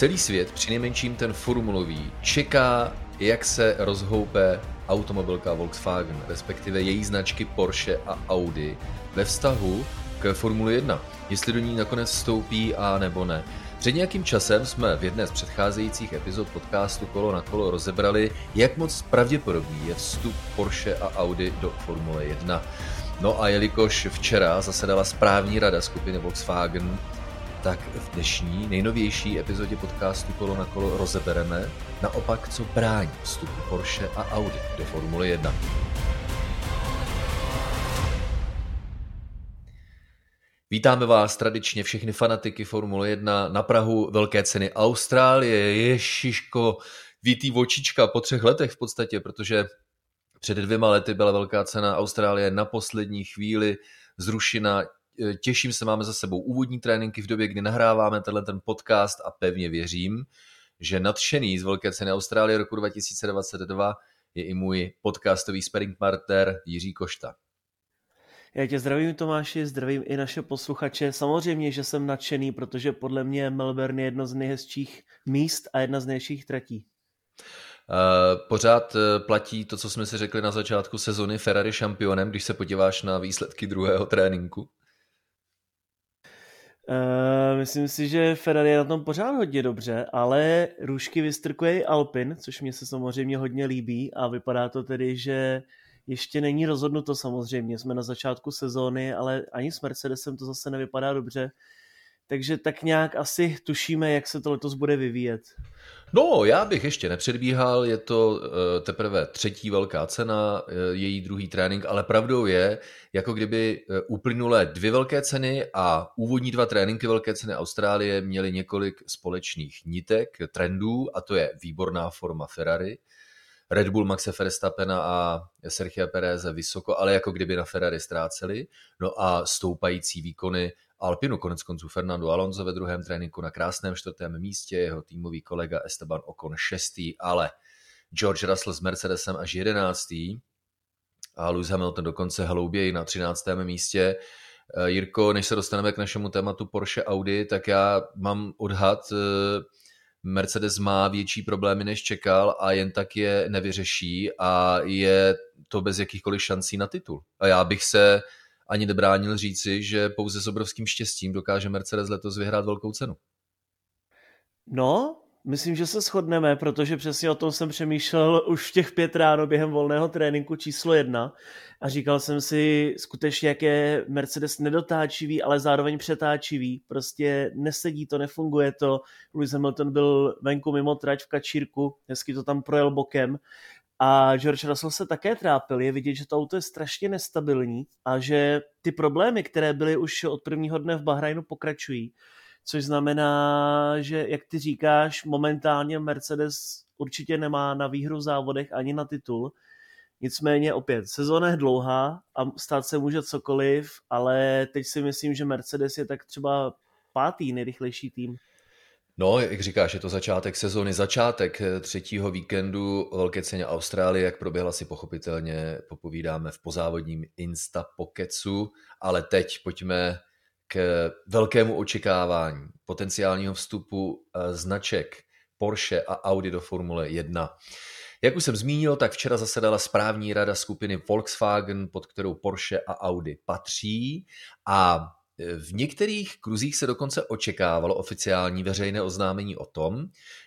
celý svět, přinejmenším ten formulový, čeká, jak se rozhoupe automobilka Volkswagen, respektive její značky Porsche a Audi ve vztahu k Formuli 1, jestli do ní nakonec vstoupí a nebo ne. Před nějakým časem jsme v jedné z předcházejících epizod podcastu Kolo na kolo rozebrali, jak moc pravděpodobný je vstup Porsche a Audi do Formule 1. No a jelikož včera zasedala správní rada skupiny Volkswagen, tak v dnešní nejnovější epizodě podcastu Kolo na kolo rozebereme naopak, co brání vstupu Porsche a Audi do Formule 1. Vítáme vás tradičně všechny fanatiky Formule 1 na prahu velké ceny Austrálie. Ježiško, vítý očička po 3 letech v podstatě, protože před 2 lety byla velká cena Austrálie na poslední chvíli zrušena. Těším se, máme za sebou úvodní tréninky v době, kdy nahráváme ten podcast a pevně věřím, že nadšený z velké ceny Austrálie roku 2022 je i můj podcastový sparringpartner Jiří Košta. Já tě zdravím, Tomáši, zdravím i naše posluchače. Samozřejmě, že jsem nadšený, protože podle mě Melbourne je jedno z nejhezčích míst a jedna z nejhezčích tratí. Pořád platí to, co jsme si řekli na začátku sezony, Ferrari šampionem, když se podíváš na výsledky druhého tréninku. Myslím si, že Ferrari je na tom pořád hodně dobře, ale růžky vystrkuje i Alpine, což mě se samozřejmě hodně líbí a vypadá to tedy, že ještě není rozhodnuto samozřejmě, jsme na začátku sezóny, ale ani s Mercedesem to zase nevypadá dobře, takže tak nějak asi tušíme, jak se to letos bude vyvíjet. No, já bych ještě nepředbíhal, je to teprve 3. velká cena, její 2. trénink, ale pravdou je, jako kdyby uplynulé 2 velké ceny a úvodní 2 tréninky velké ceny Austrálie měly několik společných nitek, trendů, a to je výborná forma Ferrari, Red Bull Maxe Verstappena a Sergia Péreze vysoko, ale jako kdyby na Ferrari ztráceli. No a stoupající výkony Alpinu, koneckonců Fernando Alonso ve druhém tréninku na krásném 4. místě, jeho týmový kolega Esteban Ocon 6., ale George Russell s Mercedesem až 11. a Lewis Hamilton dokonce hlouběji na 13. místě. Jirko, než se dostaneme k našemu tématu Porsche Audi, tak já mám odhad, Mercedes má větší problémy, než čekal a jen tak je nevyřeší a je to bez jakýchkoliv šancí na titul. A já bych se ani nebránil říci, že pouze s obrovským štěstím dokáže Mercedes letos vyhrát velkou cenu. No, myslím, že se shodneme, protože přesně o tom jsem přemýšlel už v těch 5 ráno během volného tréninku číslo 1 a říkal jsem si skutečně, jak je Mercedes nedotáčivý, ale zároveň přetáčivý. Prostě nesedí to, nefunguje to. Lewis Hamilton byl venku mimo trať v kačírku, hezky to tam projel bokem a George Russell se také trápil. Je vidět, že to auto je strašně nestabilní a že ty problémy, které byly už od prvního dne v Bahrajnu, pokračují. Což znamená, že, jak ty říkáš, momentálně Mercedes určitě nemá na výhru v závodech ani na titul. Nicméně opět, sezóna je dlouhá a stát se může cokoliv, ale teď si myslím, že Mercedes je tak třeba 5. nejrychlejší tým. No, jak říkáš, je to začátek sezóny, začátek 3. víkendu velké ceně Austrálie, jak proběhla, si pochopitelně popovídáme v pozávodním Insta Pokecu, ale teď pojďme k velkému očekávání potenciálního vstupu značek Porsche a Audi do Formule 1. Jak už jsem zmínil, tak včera zasedala správní rada skupiny Volkswagen, pod kterou Porsche a Audi patří, a v některých kruzích se dokonce očekávalo oficiální veřejné oznámení o tom,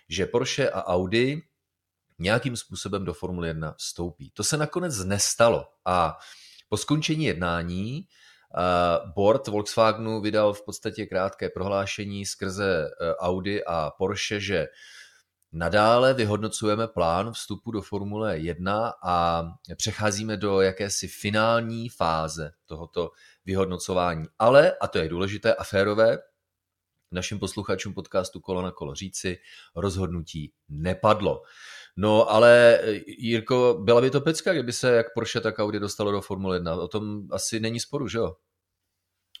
že Porsche a Audi nějakým způsobem do Formule 1 vstoupí. To se nakonec nestalo a po skončení jednání board Volkswagenu vydal v podstatě krátké prohlášení skrze Audi a Porsche, že nadále vyhodnocujeme plán vstupu do Formule 1 a přecházíme do jakési finální fáze tohoto vyhodnocování. Ale, a to je důležité a férové, našim posluchačům podcastu Kolo na kolo říci, rozhodnutí nepadlo. No ale, Jirko, byla by to pecka, kdyby se jak Porsche, tak Audi dostalo do Formule 1. O tom asi není sporu, že jo?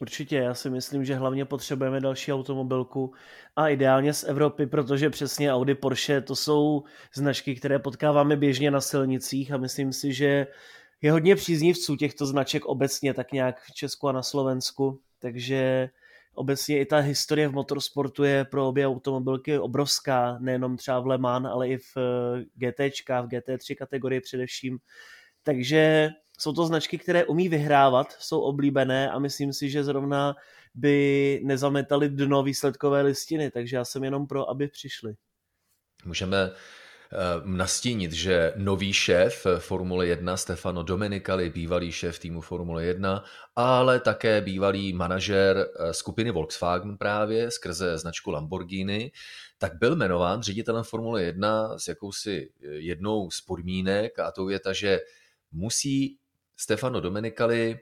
Určitě, já si myslím, že hlavně potřebujeme další automobilku a ideálně z Evropy, protože přesně Audi, Porsche, to jsou značky, které potkáváme běžně na silnicích a myslím si, že je hodně příznivců těchto značek obecně, tak nějak v Česku a na Slovensku, takže obecně i ta historie v motorsportu je pro obě automobilky obrovská, nejenom třeba v Le Mans, ale i v GTčka, v GT3 kategorii především. Takže jsou to značky, které umí vyhrávat, jsou oblíbené a myslím si, že zrovna by nezametaly dno výsledkové listiny, takže já jsem jenom pro, aby přišli. Můžeme nastínit, že nový šéf Formule 1 Stefano Domenicali, bývalý šéf týmu Formule 1, ale také bývalý manažer skupiny Volkswagen právě skrze značku Lamborghini, tak byl jmenován ředitelem Formule 1 s jakousi jednou z podmínek, a to je ta, že musí Stefano Domenicali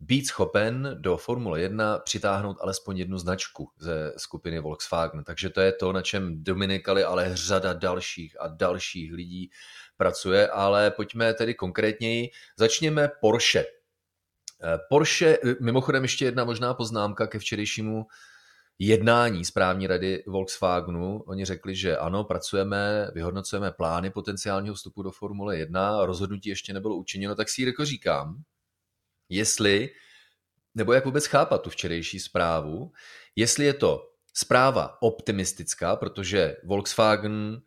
být schopen do Formule 1 přitáhnout alespoň jednu značku ze skupiny Volkswagen. Takže to je to, na čem Domenicali, ale řada dalších a dalších lidí pracuje. Ale pojďme tedy konkrétněji. Začněme Porsche. Porsche, mimochodem ještě jedna možná poznámka ke včerejšímu jednání správní rady Volkswagenu. Oni řekli, že ano, pracujeme, vyhodnocujeme plány potenciálního vstupu do Formule 1, rozhodnutí ještě nebylo učiněno, tak si jako říkám, jestli, nebo jak vůbec chápat tu včerejší zprávu, jestli je to zpráva optimistická, protože Volkswagen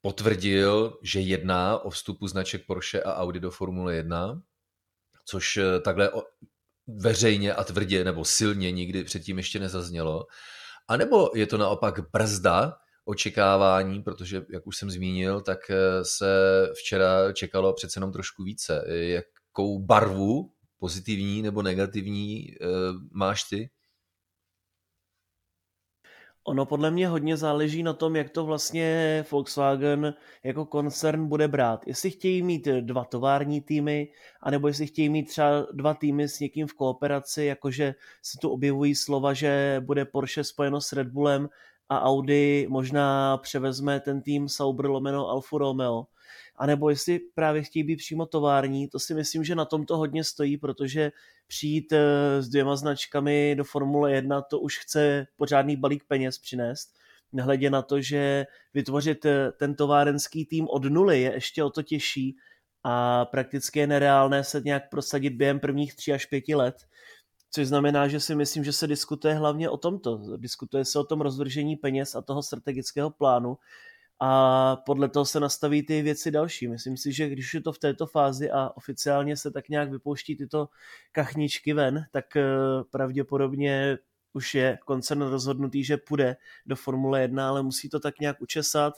potvrdil, že jedná o vstupu značek Porsche a Audi do Formule 1, což takhle veřejně a tvrdě nebo silně nikdy předtím ještě nezaznělo. A nebo je to naopak brzda očekávání, protože, jak už jsem zmínil, tak se včera čekalo přece jenom trošku více. Jakou barvu, pozitivní nebo negativní, máš ty? Ono podle mě hodně záleží na tom, jak to vlastně Volkswagen jako koncern bude brát. Jestli chtějí mít dva tovární týmy, anebo jestli chtějí mít třeba dva týmy s někým v kooperaci, jakože se tu objevují slova, že bude Porsche spojeno s Red Bullem a Audi možná převezme ten tým Sauber / Alfa Romeo. A nebo jestli právě chtějí být přímo tovární, to si myslím, že na tom to hodně stojí, protože přijít s 2 značkami do Formule 1, to už chce pořádný balík peněz přinést. Nehledě na to, že vytvořit ten továrenský tým od nuly je ještě o to těžší a prakticky je nereálné se nějak prosadit během prvních 3 až 5 let, což znamená, že si myslím, že se diskutuje hlavně o tomto. Diskutuje se o tom rozvržení peněz a toho strategického plánu, a podle toho se nastaví ty věci další. Myslím si, že když je to v této fázi a oficiálně se tak nějak vypouští tyto kachničky ven, tak pravděpodobně už je koncern rozhodnutý, že půjde do Formule 1, ale musí to tak nějak učesat.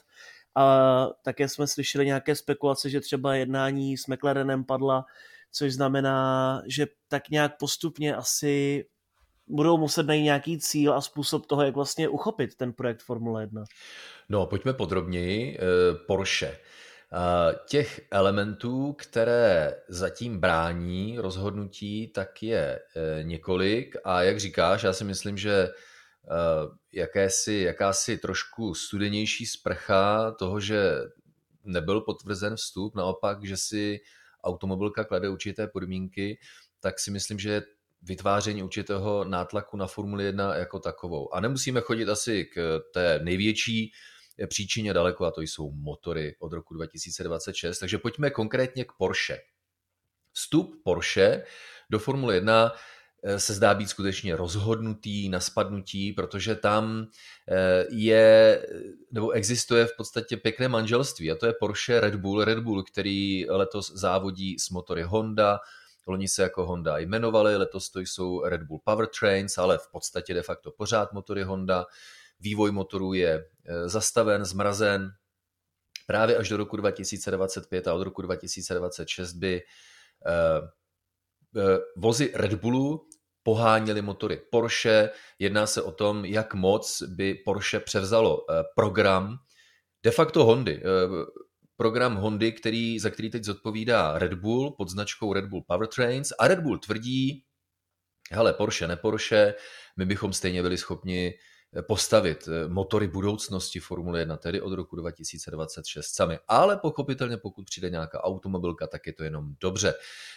A také jsme slyšeli nějaké spekulace, že třeba jednání s McLarenem padla, což znamená, že tak nějak postupně asi budou muset najít nějaký cíl a způsob toho, jak vlastně uchopit ten projekt Formule 1. No, pojďme podrobněji. Porsche. Těch elementů, které zatím brání rozhodnutí, tak je několik. A jak říkáš, já si myslím, že jakási trošku studenější sprcha toho, že nebyl potvrzen vstup, naopak, že si automobilka klade určité podmínky, tak si myslím, že vytváření určitého nátlaku na Formuli 1 jako takovou. A nemusíme chodit asi k té největší příčině daleko, a to jsou motory od roku 2026. Takže pojďme konkrétně k Porsche. Vstup Porsche do Formule 1 se zdá být skutečně rozhodnutý, na spadnutí, protože tam je, nebo existuje v podstatě pěkné manželství, a to je Porsche Red Bull, který letos závodí s motory Honda. Loni se jako Honda jmenovali, letos to jsou Red Bull Powertrains, ale v podstatě de facto pořád motory Honda. Vývoj motorů je zastaven, zmrazen právě až do roku 2025 a od roku 2026 by vozy Red Bullu poháněly motory Porsche. Jedná se o tom, jak moc by Porsche převzalo program de facto Hondy. Program Hondy, za který teď zodpovídá Red Bull pod značkou Red Bull Powertrains, a Red Bull tvrdí, hele, Porsche, ne Porsche, my bychom stejně byli schopni postavit motory budoucnosti Formule 1, tedy od roku 2026 sami. Ale pochopitelně, pokud přijde nějaká automobilka, tak je to jenom dobře.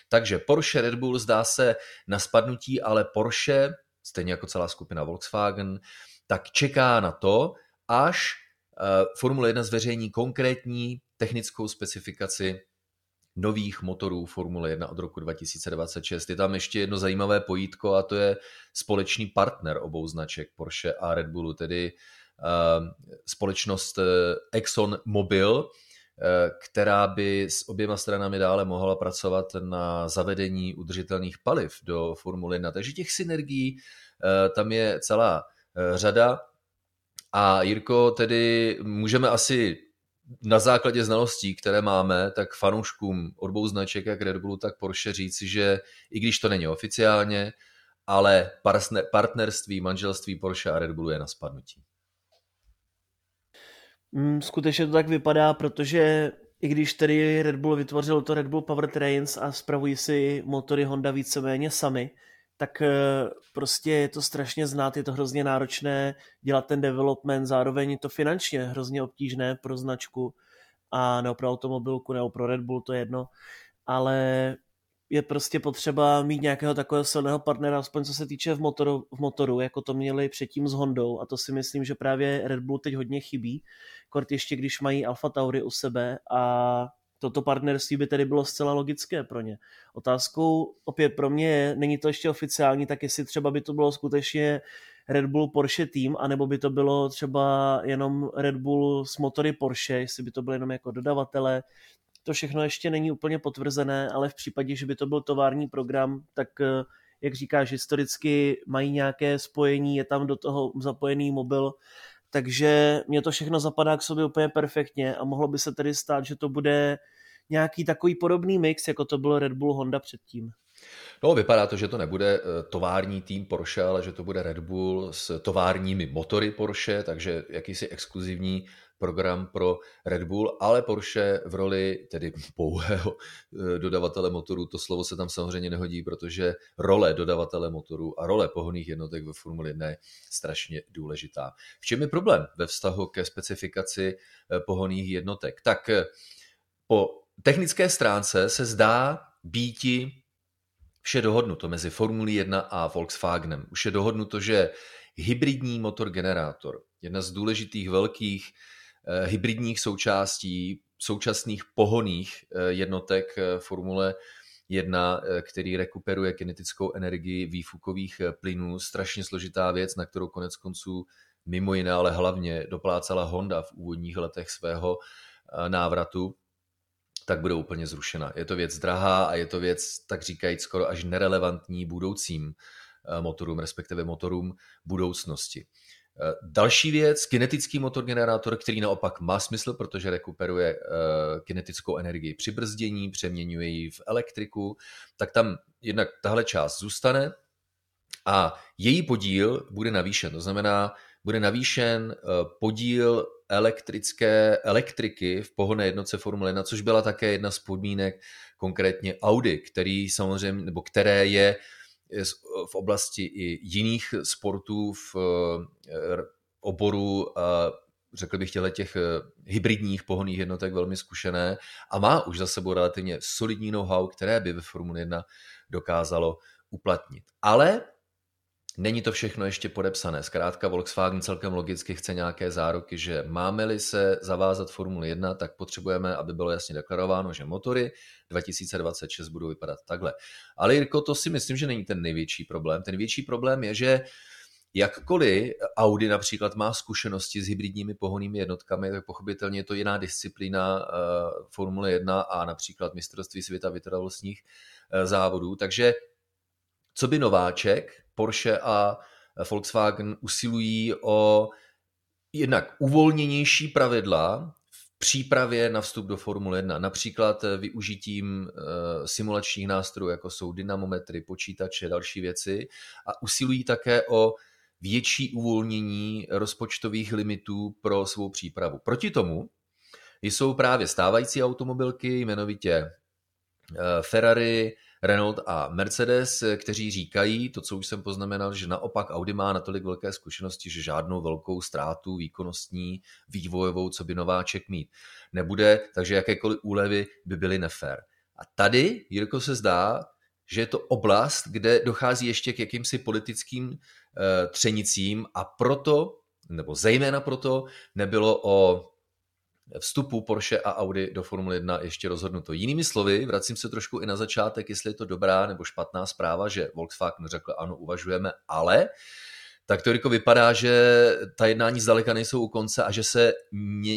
Takže Porsche, Red Bull, zdá se na spadnutí, ale Porsche, stejně jako celá skupina Volkswagen, tak čeká na to, až Formule 1 zveřejní konkrétní technickou specifikaci nových motorů Formule 1 od roku 2026. Je tam ještě jedno zajímavé pojítko a to je společný partner obou značek Porsche a Red Bullu, tedy společnost Exxon Mobil, která by s oběma stranami dále mohla pracovat na zavedení udržitelných paliv do Formule 1. Takže těch synergií tam je celá řada. A Jirko, tedy můžeme asi na základě znalostí, které máme, tak fanouškům obou značek, jak Red Bullu, tak Porsche říci, že i když to není oficiálně, ale partnerství, manželství Porsche a Red Bullu je na spadnutí. Skutečně to tak vypadá, protože i když tedy Red Bull vytvořil to Red Bull Powertrains a spravují si motory Honda víceméně sami, tak prostě je to strašně znát, je to hrozně náročné dělat ten development, zároveň je to finančně hrozně obtížné pro značku a nebo pro automobilku, nebo pro Red Bull, to je jedno, ale je prostě potřeba mít nějakého takového silného partnera, aspoň co se týče v motoru, jako to měli předtím s Hondou, a to si myslím, že právě Red Bull teď hodně chybí, kort ještě když mají Alfa Tauri u sebe, a toto partnerství by tedy bylo zcela logické pro ně. Otázkou opět pro mě je, není to ještě oficiální, tak jestli třeba by to bylo skutečně Red Bull Porsche tým, anebo by to bylo třeba jenom Red Bull s motory Porsche, jestli by to bylo jenom jako dodavatele. To všechno ještě není úplně potvrzené, ale v případě, že by to byl tovární program, tak jak říkáš, historicky mají nějaké spojení, je tam do toho zapojený mobil, takže mě to všechno zapadá k sobě úplně perfektně a mohlo by se tedy stát, že to bude nějaký takový podobný mix, jako to bylo Red Bull Honda předtím. No, vypadá to, že to nebude tovární tým Porsche, ale že to bude Red Bull s továrními motory Porsche, takže jakýsi exkluzivní program pro Red Bull, ale Porsche v roli tedy pouhého dodavatele motorů, to slovo se tam samozřejmě nehodí, protože role dodavatele motorů a role pohonných jednotek ve Formule 1 je strašně důležitá. V čem je problém ve vztahu ke specifikaci pohonných jednotek? Tak po technické stránce se zdá býti vše dohodnuto mezi Formulí 1 a Volkswagenem. Už je dohodnuto, že hybridní motor-generátor, jedna z důležitých velkých hybridních součástí současných pohonných jednotek Formule 1, který rekuperuje kinetickou energii výfukových plynů, strašně složitá věc, na kterou konec konců mimo jiné, ale hlavně doplácala Honda v úvodních letech svého návratu, tak bude úplně zrušena. Je to věc drahá a je to věc, tak říkajíc, skoro až nerelevantní budoucím motorům, respektive motorům budoucnosti. Další věc, kinetický motor-generátor, který naopak má smysl, protože rekuperuje kinetickou energii při brzdění, přeměňuje ji v elektriku, tak tam jednak tahle část zůstane a její podíl bude navýšen. To znamená, bude navýšen podíl elektriky v pohonné jednotce Formule 1, což byla také jedna z podmínek konkrétně Audi, který samozřejmě, nebo které je v oblasti i jiných sportů v oboru, řekl bych, těch hybridních pohonných jednotek velmi zkušené a má už za sebou relativně solidní know-how, které by ve Formule 1 dokázalo uplatnit. Ale není to všechno ještě podepsané. Zkrátka Volkswagen celkem logicky chce nějaké záruky, že máme-li se zavázat Formule 1, tak potřebujeme, aby bylo jasně deklarováno, že motory 2026 budou vypadat takhle. Ale Jirko, to si myslím, že není ten největší problém. Ten větší problém je, že jakkoliv Audi například má zkušenosti s hybridními pohonnými jednotkami, tak pochopitelně je to jiná disciplína Formule 1 a například mistrovství světa vytrvalostních závodů. Takže co by nováček? Porsche a Volkswagen usilují o jednak uvolněnější pravidla v přípravě na vstup do Formule 1, například využitím simulačních nástrojů, jako jsou dynamometry, počítače, další věci, a usilují také o větší uvolnění rozpočtových limitů pro svou přípravu. Proti tomu jsou právě stávající automobilky, jmenovitě Ferrari, Renault a Mercedes, kteří říkají, to, co už jsem poznamenal, že naopak Audi má natolik velké zkušenosti, že žádnou velkou ztrátu výkonnostní, vývojovou, co by nováček mít nebude, takže jakékoliv úlevy by byly nefér. A tady, Jirko, se zdá, že je to oblast, kde dochází ještě k jakýmsi politickým třenicím, a proto, nebo zejména proto, nebylo o vstupu Porsche a Audi do Formule 1 ještě rozhodnuto. Jinými slovy, vracím se trošku i na začátek, jestli je to dobrá nebo špatná zpráva, že Volkswagen řekl ano, uvažujeme, ale tak teoreticky vypadá, že ta jednání zdaleka nejsou u konce a že se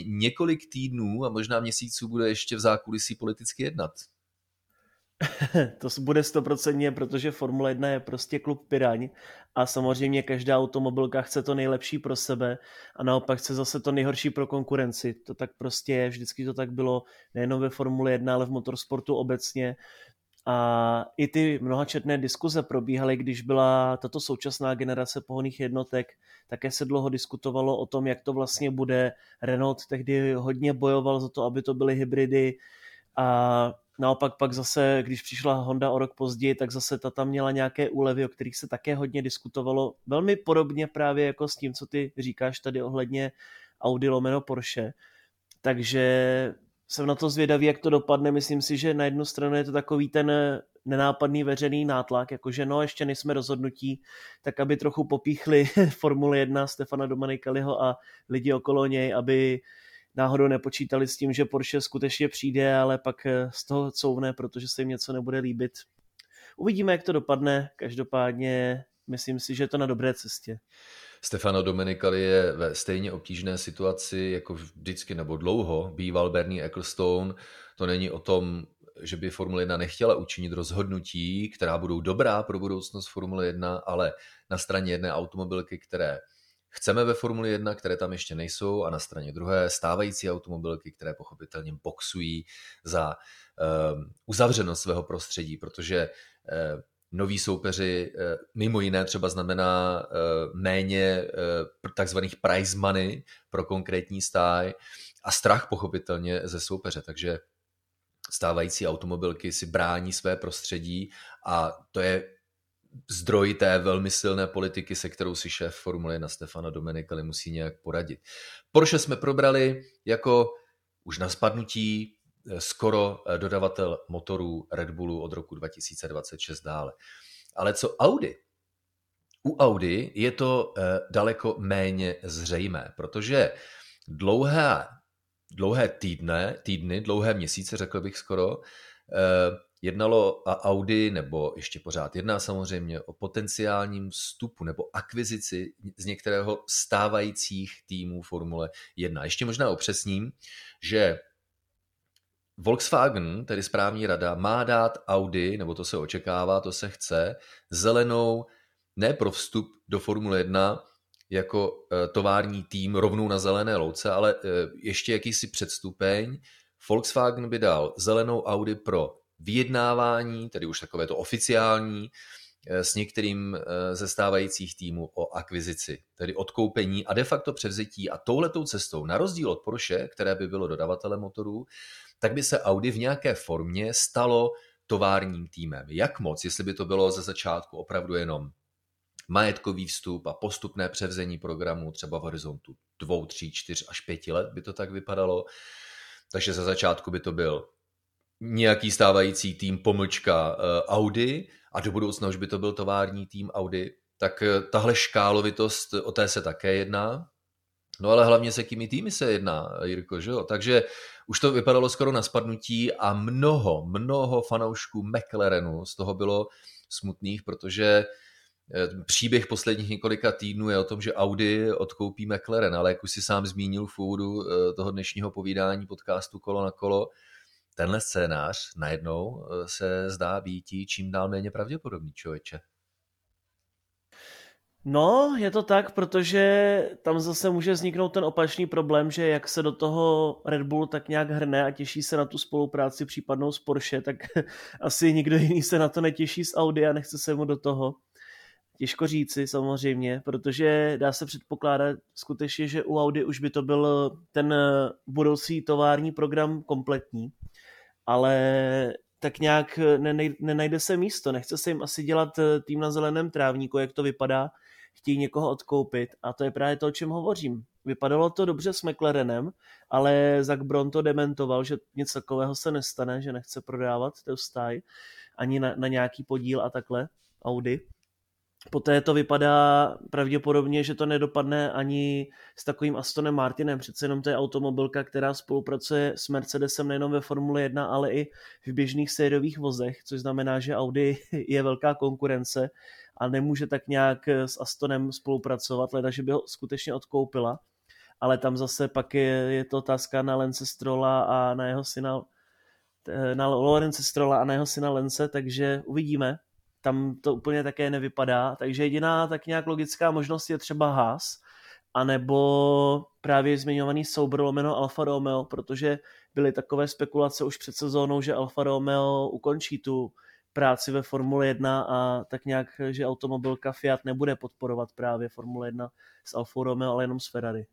několik týdnů a možná měsíců bude ještě v zákulisí politicky jednat. To bude 100%, protože Formule 1 je prostě klub piraň a samozřejmě každá automobilka chce to nejlepší pro sebe a naopak chce zase to nejhorší pro konkurenci. To tak prostě je, vždycky to tak bylo nejenom ve Formule 1, ale v motorsportu obecně. A i ty mnohačetné diskuze probíhaly, když byla tato současná generace pohonných jednotek, také se dlouho diskutovalo o tom, jak to vlastně bude. Renault tehdy hodně bojoval za to, aby to byly hybridy a naopak pak zase, když přišla Honda o rok později, tak zase ta tam měla nějaké úlevy, o kterých se také hodně diskutovalo. Velmi podobně právě jako s tím, co ty říkáš tady ohledně Audi / Porsche. Takže jsem na to zvědavý, jak to dopadne. Myslím si, že na jednu stranu je to takový ten nenápadný veřejný nátlak, jakože no, ještě nejsme rozhodnutí, tak aby trochu popíchli Formule 1 Stefana Domenicaliho a lidi okolo něj, aby náhodou nepočítali s tím, že Porsche skutečně přijde, ale pak z toho couvne, protože se jim něco nebude líbit. Uvidíme, jak to dopadne. Každopádně myslím si, že je to na dobré cestě. Stefano Domenicali je ve stejně obtížné situaci, jako vždycky nebo dlouho býval Bernie Ecclestone. To není o tom, že by Formule 1 nechtěla učinit rozhodnutí, která budou dobrá pro budoucnost Formule 1, ale na straně jedné automobilky, které chceme ve Formuli 1, které tam ještě nejsou, a na straně druhé stávající automobilky, které pochopitelně boxují za uzavřenost svého prostředí, protože noví soupeři mimo jiné třeba znamená méně takzvaných prize money pro konkrétní stáj a strach pochopitelně ze soupeře, takže stávající automobilky si brání své prostředí a to je zdroj té velmi silné politiky, se kterou si šéf Formule 1 Stefano Domenicali musí nějak poradit. Porsche jsme probrali jako už na spadnutí skoro dodavatel motorů Red Bullu od roku 2026 dále. Ale co Audi? U Audi je to daleko méně zřejmé, protože dlouhé týdny, dlouhé měsíce, řekl bych skoro, jednalo Audi, nebo ještě pořád jedná samozřejmě, o potenciálním vstupu nebo akvizici z některého stávajících týmů Formule 1. Ještě možná upřesním, že Volkswagen, tedy správní rada, má dát Audi, nebo to se očekává, to se chce, zelenou ne pro vstup do Formule 1 jako tovární tým rovnou na zelené louce, ale ještě jakýsi předstupeň. Volkswagen by dal zelenou Audi pro vyjednávání, tedy už takové to oficiální, s některým ze stávajících týmů o akvizici, tedy odkoupení a de facto převzetí. A touhletou cestou, na rozdíl od Porsche, které by bylo dodavatelem motorů, tak by se Audi v nějaké formě stalo továrním týmem. Jak moc, jestli by to bylo ze začátku opravdu jenom majetkový vstup a postupné převzení programu třeba v horizontu 2, 3, 4 až 5 let, by to tak vypadalo. Takže ze začátku by to byl nějaký stávající tým pomlčka Audi a do budoucna už by to byl tovární tým Audi, tak tahle škálovitost, o té se také jedná. No ale hlavně se jakými týmy se jedná, Jirko, že jo? Takže už to vypadalo skoro na spadnutí a mnoho fanoušků McLarenu z toho bylo smutných, protože příběh posledních několika týdnů je o tom, že Audi odkoupí McLaren, ale jak už si sám zmínil v úvodu toho dnešního povídání podcastu Kolo na kolo, tenhle scénář najednou se zdá býtí čím dál méně pravděpodobný, člověče. No, je to tak, protože tam zase může vzniknout ten opačný problém, že jak se do toho Red Bull tak nějak hrne a těší se na tu spolupráci případnou s Porsche, tak asi nikdo jiný se na to netěší z Audi a nechce se mu do toho. Těžko říci samozřejmě, protože dá se předpokládat skutečně, že u Audi už by to byl ten budoucí tovární program kompletní, ale tak nějak nenajde se místo, nechce se jim asi dělat tým na zeleném trávníku, jak to vypadá, chtějí někoho odkoupit a to je právě to, o čem hovořím. Vypadalo to dobře s McLarenem, ale Zak Brown to dementoval, že nic takového se nestane, že nechce prodávat ten stáj ani na nějaký podíl a takhle Audi. Poté to vypadá pravděpodobně, že to nedopadne ani s takovým Astonem Martinem. Přece jenom to je automobilka, která spolupracuje s Mercedesem nejenom ve Formule 1, ale i v běžných sériových vozech, což znamená, že Audi je velká konkurence a nemůže tak nějak s Astonem spolupracovat, leda, že by ho skutečně odkoupila. Ale tam zase pak je to otázka na Lance Strolla a na jeho syna, na Lawrence Strolla a na jeho syna Lance, takže uvidíme. Tam to úplně také nevypadá, takže jediná tak nějak logická možnost je třeba Haas, anebo právě zmiňovaný Sauber lomeno Alfa Romeo, protože byly takové spekulace už před sezónou, že Alfa Romeo ukončí tu práci ve Formule 1 a tak nějak, že automobilka Fiat nebude podporovat právě Formule 1 s Alfa Romeo, ale jenom s Ferrari.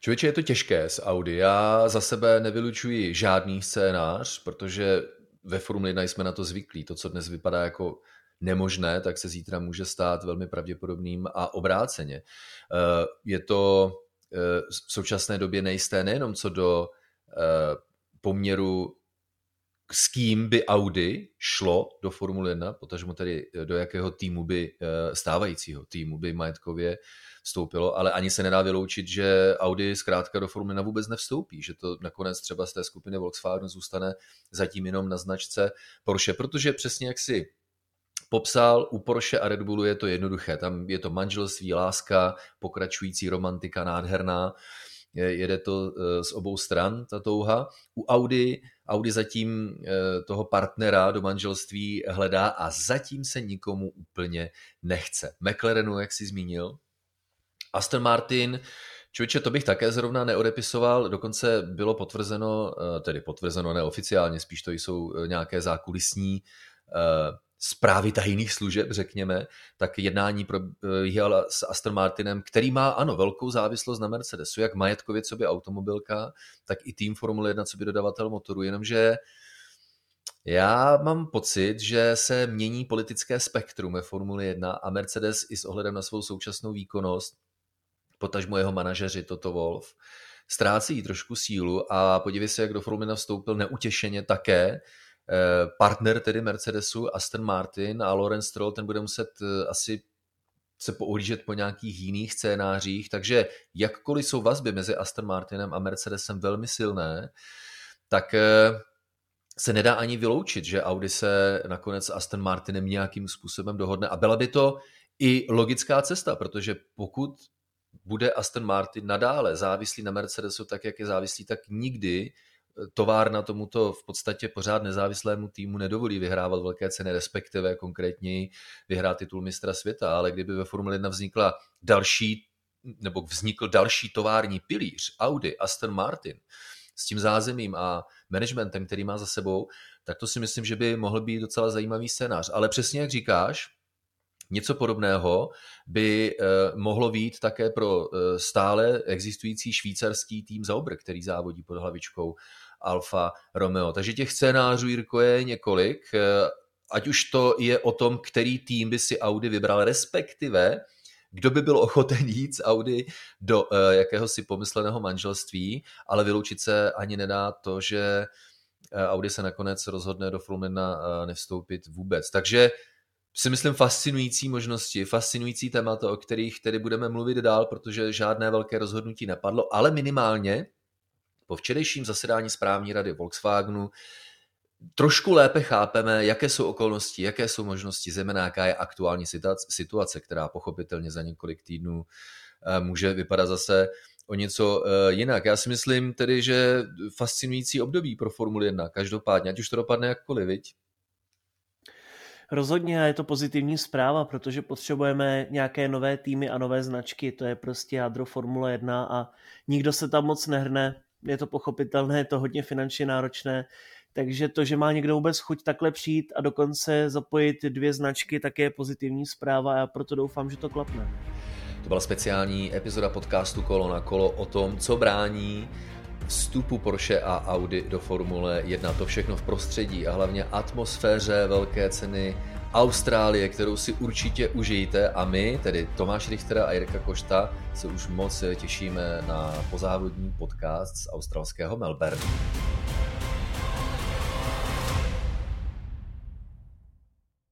Člověče, je to těžké s Audi. Já za sebe nevylučuji žádný scénář, protože ve Formule 1 jsme na to zvyklí. To, co dnes vypadá jako nemožné, tak se zítra může stát velmi pravděpodobným a obráceně. Je to v současné době nejisté nejenom co do poměru, s kým by Audi šlo do Formule 1, potažmo tedy do jakého týmu by, stávajícího týmu by majetkově vstoupilo, ale ani se nedá vyloučit, že Audi zkrátka do Formule 1 vůbec nevstoupí, že to nakonec třeba z té skupiny Volkswagen zůstane zatím jenom na značce Porsche, protože přesně jak si popsal, u Porsche a Red Bullu je to jednoduché, tam je to manželství, láska, pokračující romantika, nádherná, jede to z obou stran, ta touha. U Audi zatím toho partnera do manželství hledá a zatím se nikomu úplně nechce. McLarenu, jak jsi zmínil, Aston Martin, člověče, to bych také zrovna neodepisoval, dokonce bylo potvrzeno neoficiálně, spíš to jsou nějaké zákulisní zprávy tajných služeb, řekněme, tak jednání probíhala s Aston Martinem, který má, ano, velkou závislost na Mercedesu, jak majetkově coby automobilka, tak i tým Formule 1 coby dodavatel motoru, jenomže já mám pocit, že se mění politické spektrum ve Formule 1 a Mercedes i s ohledem na svou současnou výkonnost, potažmo jeho manažeři Toto Wolff, ztrácí trošku sílu a podívej se, jak do Formule 1 vstoupil neutěšeně také partner tedy Mercedesu Aston Martin a Lawrence Stroll, ten bude muset asi se poohlížet po nějakých jiných scénářích, takže jakkoliv jsou vazby mezi Aston Martinem a Mercedesem velmi silné, tak se nedá ani vyloučit, že Audi se nakonec s Aston Martinem nějakým způsobem dohodne a byla by to i logická cesta, protože pokud bude Aston Martin nadále závislý na Mercedesu tak, jak je závislý, tak nikdy továrna tomuto v podstatě pořád nezávislému týmu nedovolí vyhrávat velké ceny, respektive konkrétně vyhrát titul mistra světa, ale kdyby ve Formule 1 vznikl další tovární pilíř, Audi, Aston Martin, s tím zázemím a managementem, který má za sebou, tak to si myslím, že by mohl být docela zajímavý scénář. Ale přesně jak říkáš, něco podobného by mohlo být také pro stále existující švýcarský tým Sauber, který závodí pod hlavičkou Alfa Romeo. Takže těch scénářů, Jirko, je několik. Ať už to je o tom, který tým by si Audi vybral, respektive kdo by byl ochoten jít z Audi do jakéhosi pomysleného manželství, ale vyloučit se ani nedá to, že Audi se nakonec rozhodne do Formule 1 nevstoupit vůbec. Takže si myslím fascinující možnosti, fascinující témata, o kterých tedy budeme mluvit dál, protože žádné velké rozhodnutí nepadlo, ale minimálně po včerejším zasedání správní rady Volkswagenu trošku lépe chápeme, jaké jsou okolnosti, jaké jsou možnosti, zejména jaká je aktuální situace, která pochopitelně za několik týdnů může vypadat zase o něco jinak. Já si myslím tedy, že fascinující období pro Formuli 1, každopádně, ať už to dopadne jakkoliv, viď? Rozhodně je to pozitivní zpráva, protože potřebujeme nějaké nové týmy a nové značky, to je prostě jádro Formule 1 a nikdo se tam moc nehrne, je to pochopitelné, je to hodně finančně náročné, takže to, že má někdo vůbec chuť takhle přijít a dokonce zapojit dvě značky, tak je pozitivní zpráva a já proto doufám, že to klapne. To byla speciální epizoda podcastu Kolo na kolo o tom, co brání vstupu Porsche a Audi do Formule 1. To všechno v prostředí a hlavně atmosféře velké ceny Austrálie, kterou si určitě užijte a my, tedy Tomáš Richter a Jirka Košta, se už moc těšíme na pozávodní podcast z australského Melbourne.